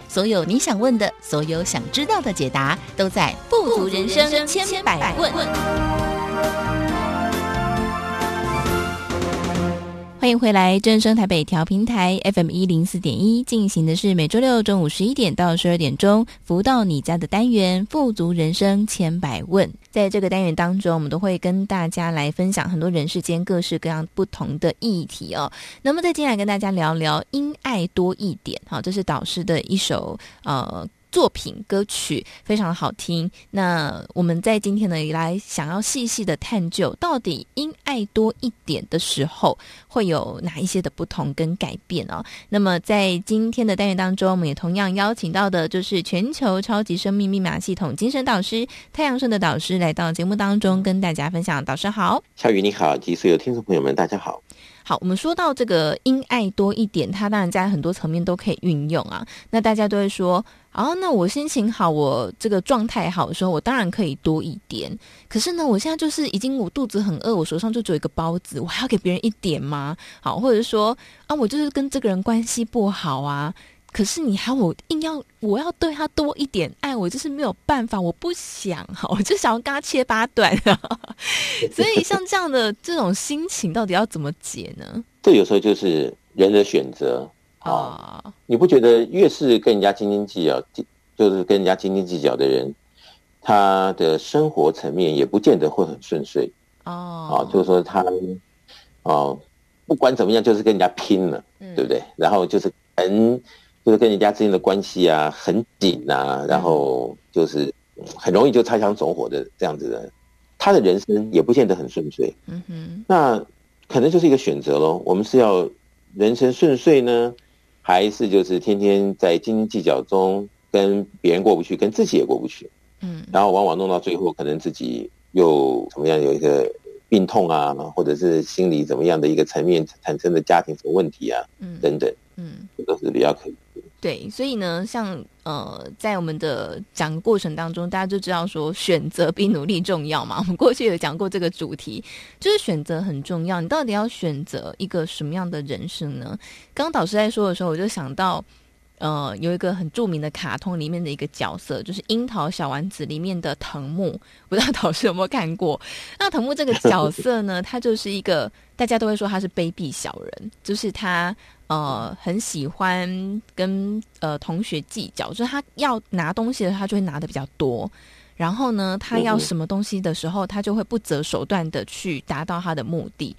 所有你想问的，所有想知道的解答，都在不足人生千百问。欢迎回来，正声台北调频台 FM104.1 进行的是每周六中午11点到12点钟福到你家的单元富足人生千百问。在这个单元当中，我们都会跟大家来分享很多人世间各式各样不同的议题哦。那么再进来跟大家聊聊因爱多一点，好，这是导师的一首作品歌曲，非常好听。那我们在今天呢，来想要细细的探究，到底因爱多一点的时候会有哪一些的不同跟改变哦。那么在今天的单元当中，我们也同样邀请到的就是全球超级生命密码系统精神导师太阳盛德导师来到节目当中跟大家分享。导师好。夏雨你好，及所有听众朋友们大家好。好，我们说到这个因爱多一点，它当然在很多层面都可以运用啊。那大家都会说，哦，那我心情好，我这个状态好的时候，我当然可以多一点。可是呢，我现在就是已经我肚子很饿，我手上就只有一个包子，我还要给别人一点吗？好，或者说啊，我就是跟这个人关系不好啊，可是你还我硬要我要对他多一点爱，我就是没有办法，我不想，我就想要跟他切八段所以像这样的这种心情到底要怎么解呢？这有时候就是人的选择啊、你不觉得越是跟人家斤斤计较，就是跟人家斤斤计较的人，他的生活层面也不见得会很顺遂哦。就是说他不管怎么样就是跟人家拼了、对不对？然后就是跟人家之间的关系啊很紧啊，然后就是很容易就擦枪走火的这样子的，他的人生也不见得很顺遂。嗯哼，那可能就是一个选择咯，我们是要人生顺遂呢，还是就是天天在斤斤计较中跟别人过不去，跟自己也过不去。嗯，然后往往弄到最后，可能自己又怎么样有一个病痛啊，或者是心理怎么样的一个层面产生的家庭什么问题啊，等等。嗯，这都是比较可以的。对，所以呢，像在我们的讲过程当中，大家就知道说选择比努力重要嘛。我们过去有讲过这个主题，就是选择很重要。你到底要选择一个什么样的人生呢？刚导师在说的时候，我就想到，有一个很著名的卡通里面的一个角色，就是《樱桃小丸子》里面的藤木，不知道导师有没有看过？那藤木这个角色呢，他就是一个大家都会说他是卑鄙小人，就是他。很喜欢跟同学计较，就是他要拿东西的时候他就会拿的比较多，然后呢他要什么东西的时候他就会不择手段的去达到他的目的，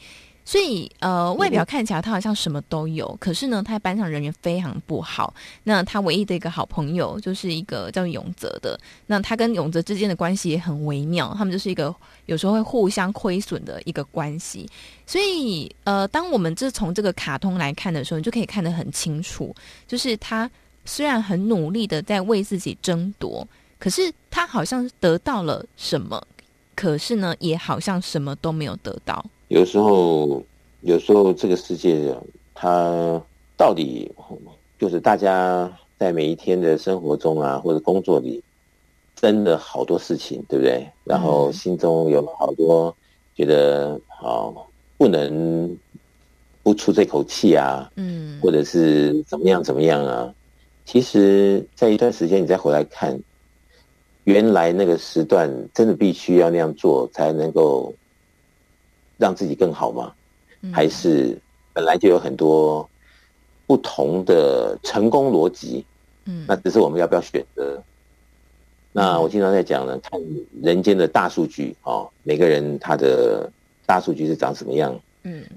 所以外表看起来他好像什么都有，可是呢他班上人缘非常不好。那他唯一的一个好朋友就是一个叫永泽的，那他跟永泽之间的关系也很微妙，他们就是一个有时候会互相亏损的一个关系。所以当我们从这个卡通来看的时候，你就可以看得很清楚，就是他虽然很努力的在为自己争夺，可是他好像得到了什么，可是呢也好像什么都没有得到。有时候这个世界它到底就是大家在每一天的生活中啊，或者工作里真的好多事情，对不对？然后心中有好多觉得好不能不出这口气啊，或者是怎么样怎么样啊。其实在一段时间你再回来看，原来那个时段真的必须要那样做才能够让自己更好吗？还是本来就有很多不同的成功逻辑，那只是我们要不要选择。那我经常在讲呢，看人间的大数据哦，每个人他的大数据是长什么样，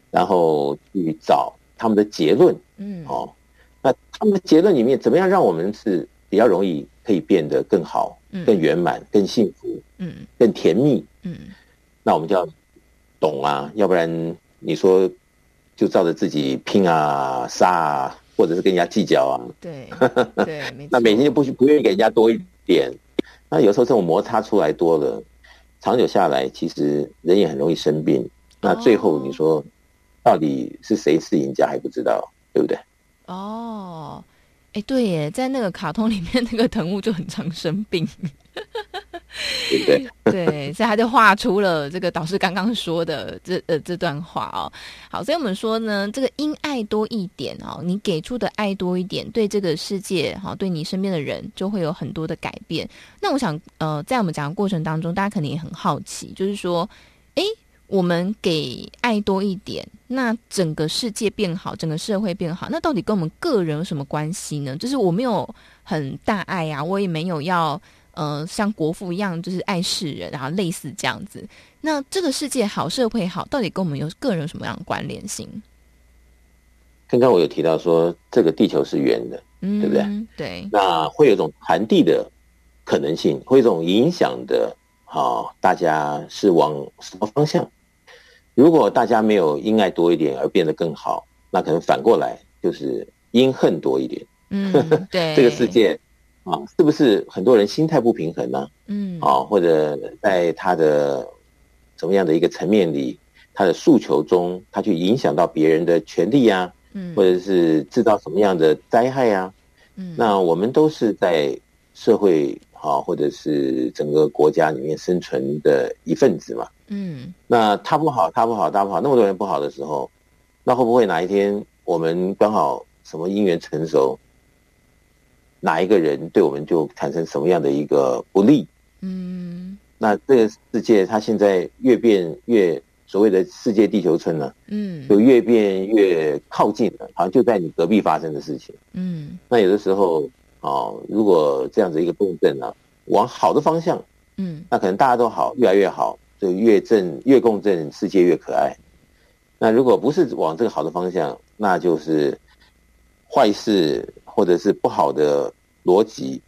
然后去找他们的结论，那他们的结论里面怎么样让我们是比较容易可以变得更好、更圆满、更幸福、更甜蜜，那我们就要懂啊，要不然你说就照着自己拼啊、杀啊，或者是跟人家计较啊，对，那每天就不愿意给人家多一点，那有时候这种摩擦出来多了，长久下来，其实人也很容易生病。那最后你说，到底是谁是赢家还不知道，对不对？哦，哎，对耶，在那个卡通里面，那个藤木就很常生病。对不对？对，所以他就画出了这个导师刚刚说的这段话哦。好，所以我们说呢，这个因爱多一点哦，你给出的爱多一点，对这个世界好、哦，对你身边的人就会有很多的改变。那我想，在我们讲的过程当中，大家肯定也很好奇，就是说，哎，我们给爱多一点，那整个世界变好，整个社会变好，那到底跟我们个人有什么关系呢？就是我没有很大爱啊，我也没有要像国父一样就是爱世人，然后类似这样子。那这个世界好，社会好，到底跟我们有个人有什么样的关联性？刚刚我有提到说这个地球是圆的，对不对？对，那会有一种传递的可能性，会有一种影响的大家是往什么方向。如果大家没有因爱多一点而变得更好，那可能反过来就是因恨多一点。对，这个世界啊，是不是很多人心态不平衡呢、啊？或者在他的怎么样的一个层面里，他的诉求中，他去影响到别人的权利啊，或者是制造什么样的灾害啊？那我们都是在社会或者是整个国家里面生存的一份子嘛。那他不好，他不好，他不好，那么多人不好的时候，那会不会哪一天我们刚好什么因缘成熟，哪一个人对我们就产生什么样的一个不利？那这个世界它现在越变越所谓的世界地球村了，就越变越靠近了，好像就在你隔壁发生的事情。那有的时候如果这样子一个共振啊，往好的方向，那可能大家都好，越来越好。就越共振，世界越可爱。那如果不是往这个好的方向，那就是坏事或者是不好的逻辑，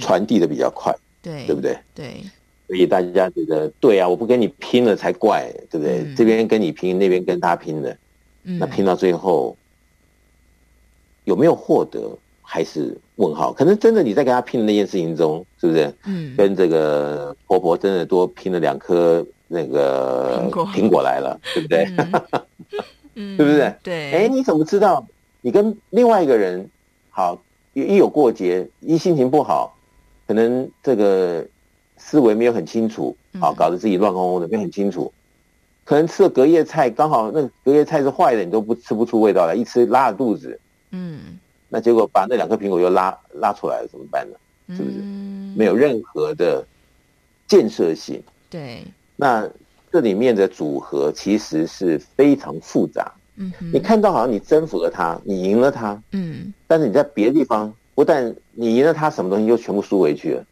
传递的比较快，对不对？对，所以大家觉得对啊，我不跟你拼了才怪，对不对？这边跟你拼，那边跟他拼了，那拼到最后有没有获得？还是问号，可能真的你在跟他拼的那件事情中，是不是？跟这个婆婆真的多拼了2颗那个苹果来了，对不对？对不对？对。哎，你怎么知道你跟另外一个人好一有过节，一心情不好，可能这个思维没有很清楚，搞得自己乱哄哄的，没有很清楚。可能吃了隔夜菜，刚好那隔夜菜是坏的，你都吃不出味道来，一吃拉了肚子。那结果把那2颗苹果又拉出来了，怎么办呢？是不是没有任何的建设性？对，那这里面的组合其实是非常复杂。你看到好像你征服了他，你赢了他，但是你在别的地方不但你赢了他，什么东西就全部输回去了，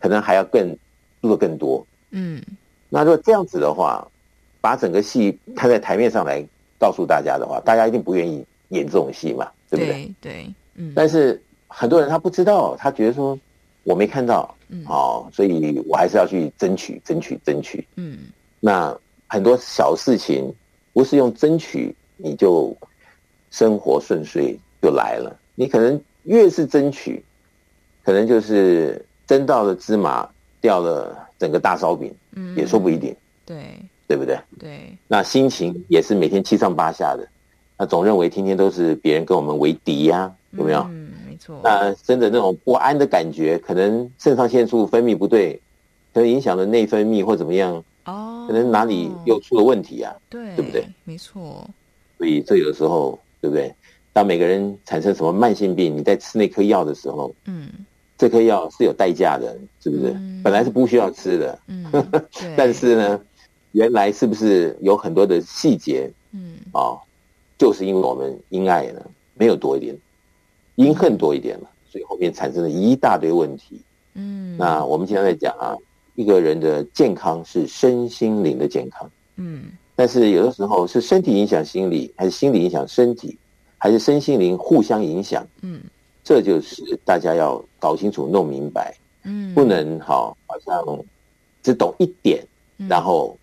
可能还要输得更多。那如果这样子的话，把整个戏摊在台面上来告诉大家的话，大家一定不愿意演这种戏嘛。对不对？对，但是很多人他不知道，他觉得说我没看到，所以我还是要去争取。那很多小事情不是用争取你就生活顺遂就来了，你可能越是争取，可能就是争到了芝麻掉了整个大烧饼，也说不一定。对，对不对？对，那心情也是每天7上8下的。那总认为天天都是别人跟我们为敌啊，有没有？没错。那真的那种不安的感觉，可能肾上腺素分泌不对，可能影响了内分泌或怎么样，可能哪里又出了问题啊，对不对？没错。所以这有的时候，对不对？当每个人产生什么慢性病，你在吃那颗药的时候，这颗药是有代价的，是不是？本来是不需要吃的，但是呢，原来是不是有很多的细节，就是因为我们因爱呢没有多一点，因恨多一点了，所以后面产生了一大堆问题。那我们经常在讲啊，一个人的健康是身心灵的健康。但是有的时候是身体影响心理，还是心理影响身体，还是身心灵互相影响。这就是大家要搞清楚弄明白。不能好像只懂一点，然后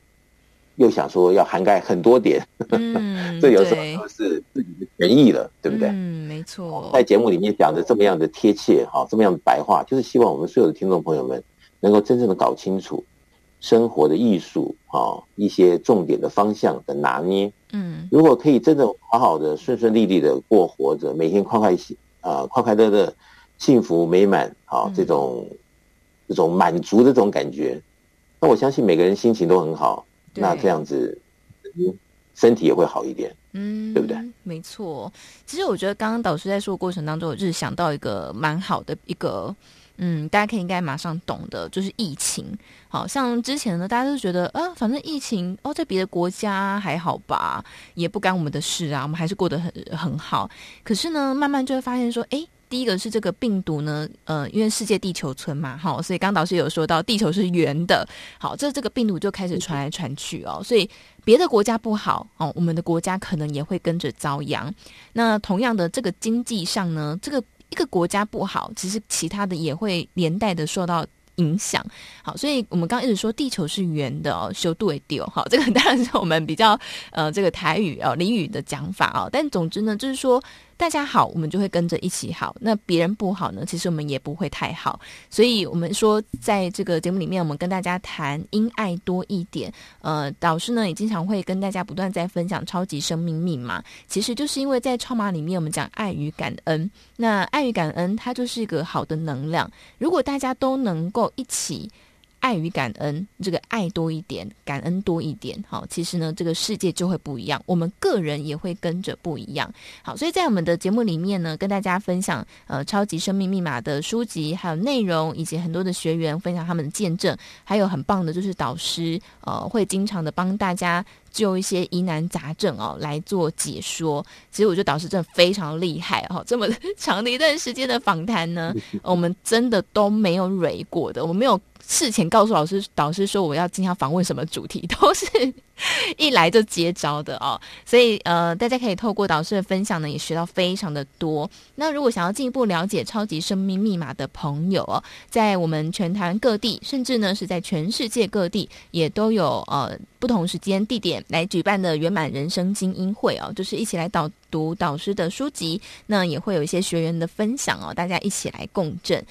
又想说要涵盖很多点，这有时候是自己的权益了，对不对？没错。在节目里面讲的这么样的贴切，这么样的白话，就是希望我们所有的听众朋友们能够真正的搞清楚生活的艺术，一些重点的方向的拿捏。如果可以真的好好的、顺顺利利的过活着，每天快快乐乐、幸福美满，这种这种满足的这种感觉。那我相信每个人心情都很好，那这样子身体也会好一点，嗯，对不对？没错。其实我觉得刚刚导师在说的过程当中，我就是想到一个蛮好的一个，大家可以应该马上懂的，就是疫情。好像之前呢，大家都觉得反正疫情在别的国家还好吧，也不干我们的事啊，我们还是过得很好。可是呢，慢慢就会发现说，第一个是这个病毒呢，因为世界地球村嘛，好，所以刚导师有说到地球是圆的，好，这个病毒就开始传来传去哦，所以别的国家不好哦，我们的国家可能也会跟着遭殃。那同样的，这个经济上呢，这个一个国家不好，其实其他的也会连带的受到影响。好，所以我们刚刚一直说地球是圆的哦，修度也丢，好，这个当然是我们比较这个台语哦、俚语的讲法哦。但总之呢，就是说大家好，我们就会跟着一起好；那别人不好呢，其实我们也不会太好。所以我们说，在这个节目里面，我们跟大家谈因爱多一点。导师呢也经常会跟大家不断在分享超级生命密码，其实就是因为在超码里面，我们讲爱与感恩。那爱与感恩，它就是一个好的能量。如果大家都能够一起爱与感恩，这个爱多一点，感恩多一点，好，其实呢，这个世界就会不一样，我们个人也会跟着不一样。好，所以在我们的节目里面呢，跟大家分享超级生命密码的书籍，还有内容，以及很多的学员分享他们的见证，还有很棒的就是导师会经常的帮大家就一些疑难杂症来做解说。其实我觉得导师真的非常厉害这么长的一段时间的访谈呢，我们真的都没有蕊过的，我们没有事前告诉导师说我要经常访问什么主题，都是一来就接招的所以大家可以透过导师的分享呢，也学到非常的多。那如果想要进一步了解超级生命密码的朋友在我们全台湾各地，甚至呢是在全世界各地，也都有不同时间地点来举办的圆满人生精英会就是一起来读导师的书籍，那也会有一些学员的分享大家一起来共振。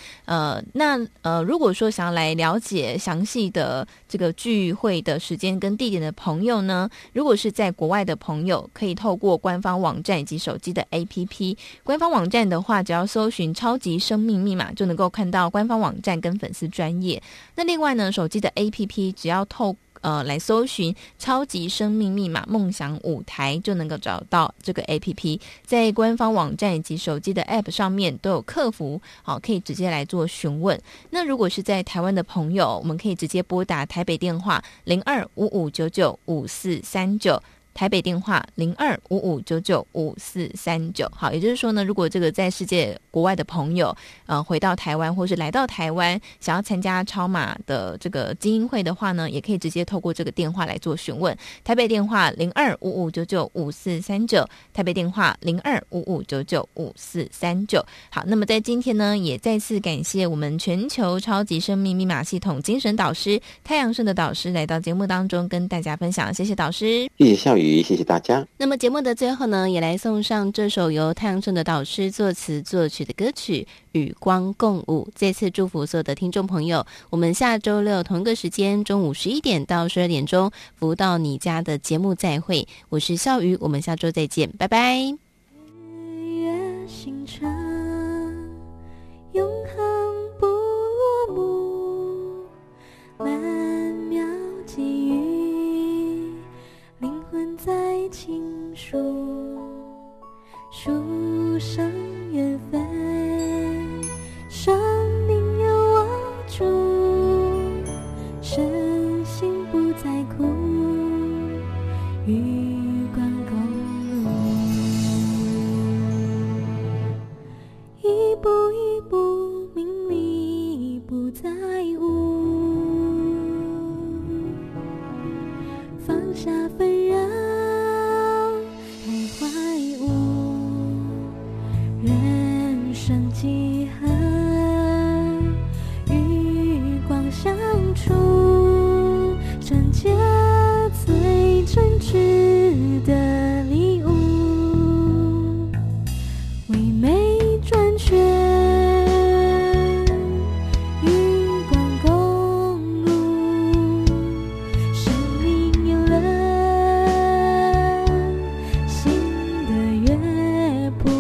如果说想要来了解详细的这个聚会的时间跟地点的朋友呢，如果是在国外的朋友，可以透过官方网站以及手机的 APP。 官方网站的话，只要搜寻超级生命密码就能够看到官方网站跟粉丝专页。那另外呢，手机的 APP 只要透过来搜寻超级生命密码梦想舞台，就能够找到这个 APP。 在官方网站以及手机的 APP 上面都有客服可以直接来做询问。那如果是在台湾的朋友，我们可以直接拨打台北电话02-5599-5439，台北电话02-5599-5439。好，也就是说呢，如果这个在世界国外的朋友回到台湾，或是来到台湾想要参加超马的这个精英会的话呢，也可以直接透过这个电话来做询问。台北电话02-5599-5439，台北电话02-5599-5439。好，那么在今天呢，也再次感谢我们全球超级生命密码系统精神导师太阳盛德导师来到节目当中跟大家分享，谢谢导师，谢谢笑宇，谢谢大家。那么节目的最后呢，也来送上这首由太阳盛德导师作词作曲的歌曲《与光共舞》。这次祝福所有的听众朋友，我们下周六同一个时间，中午11点到12点钟，服务到你家的节目再会。我是笑宇，我们下周再见，拜拜。日月星辰，永恒不落幕，曼妙寄语，在情书，书上缘分，生命由我主，身心不再苦，与光共舞，一步一步名利不再无，放下纷扰。几何与光相处，纯洁最真挚的礼物，唯美转圈，与光共舞，生命有了新的乐谱。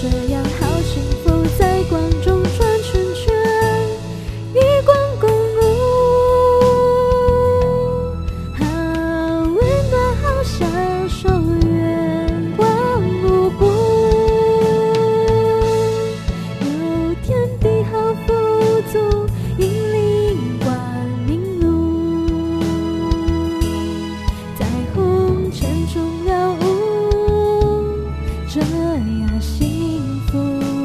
这样幸福。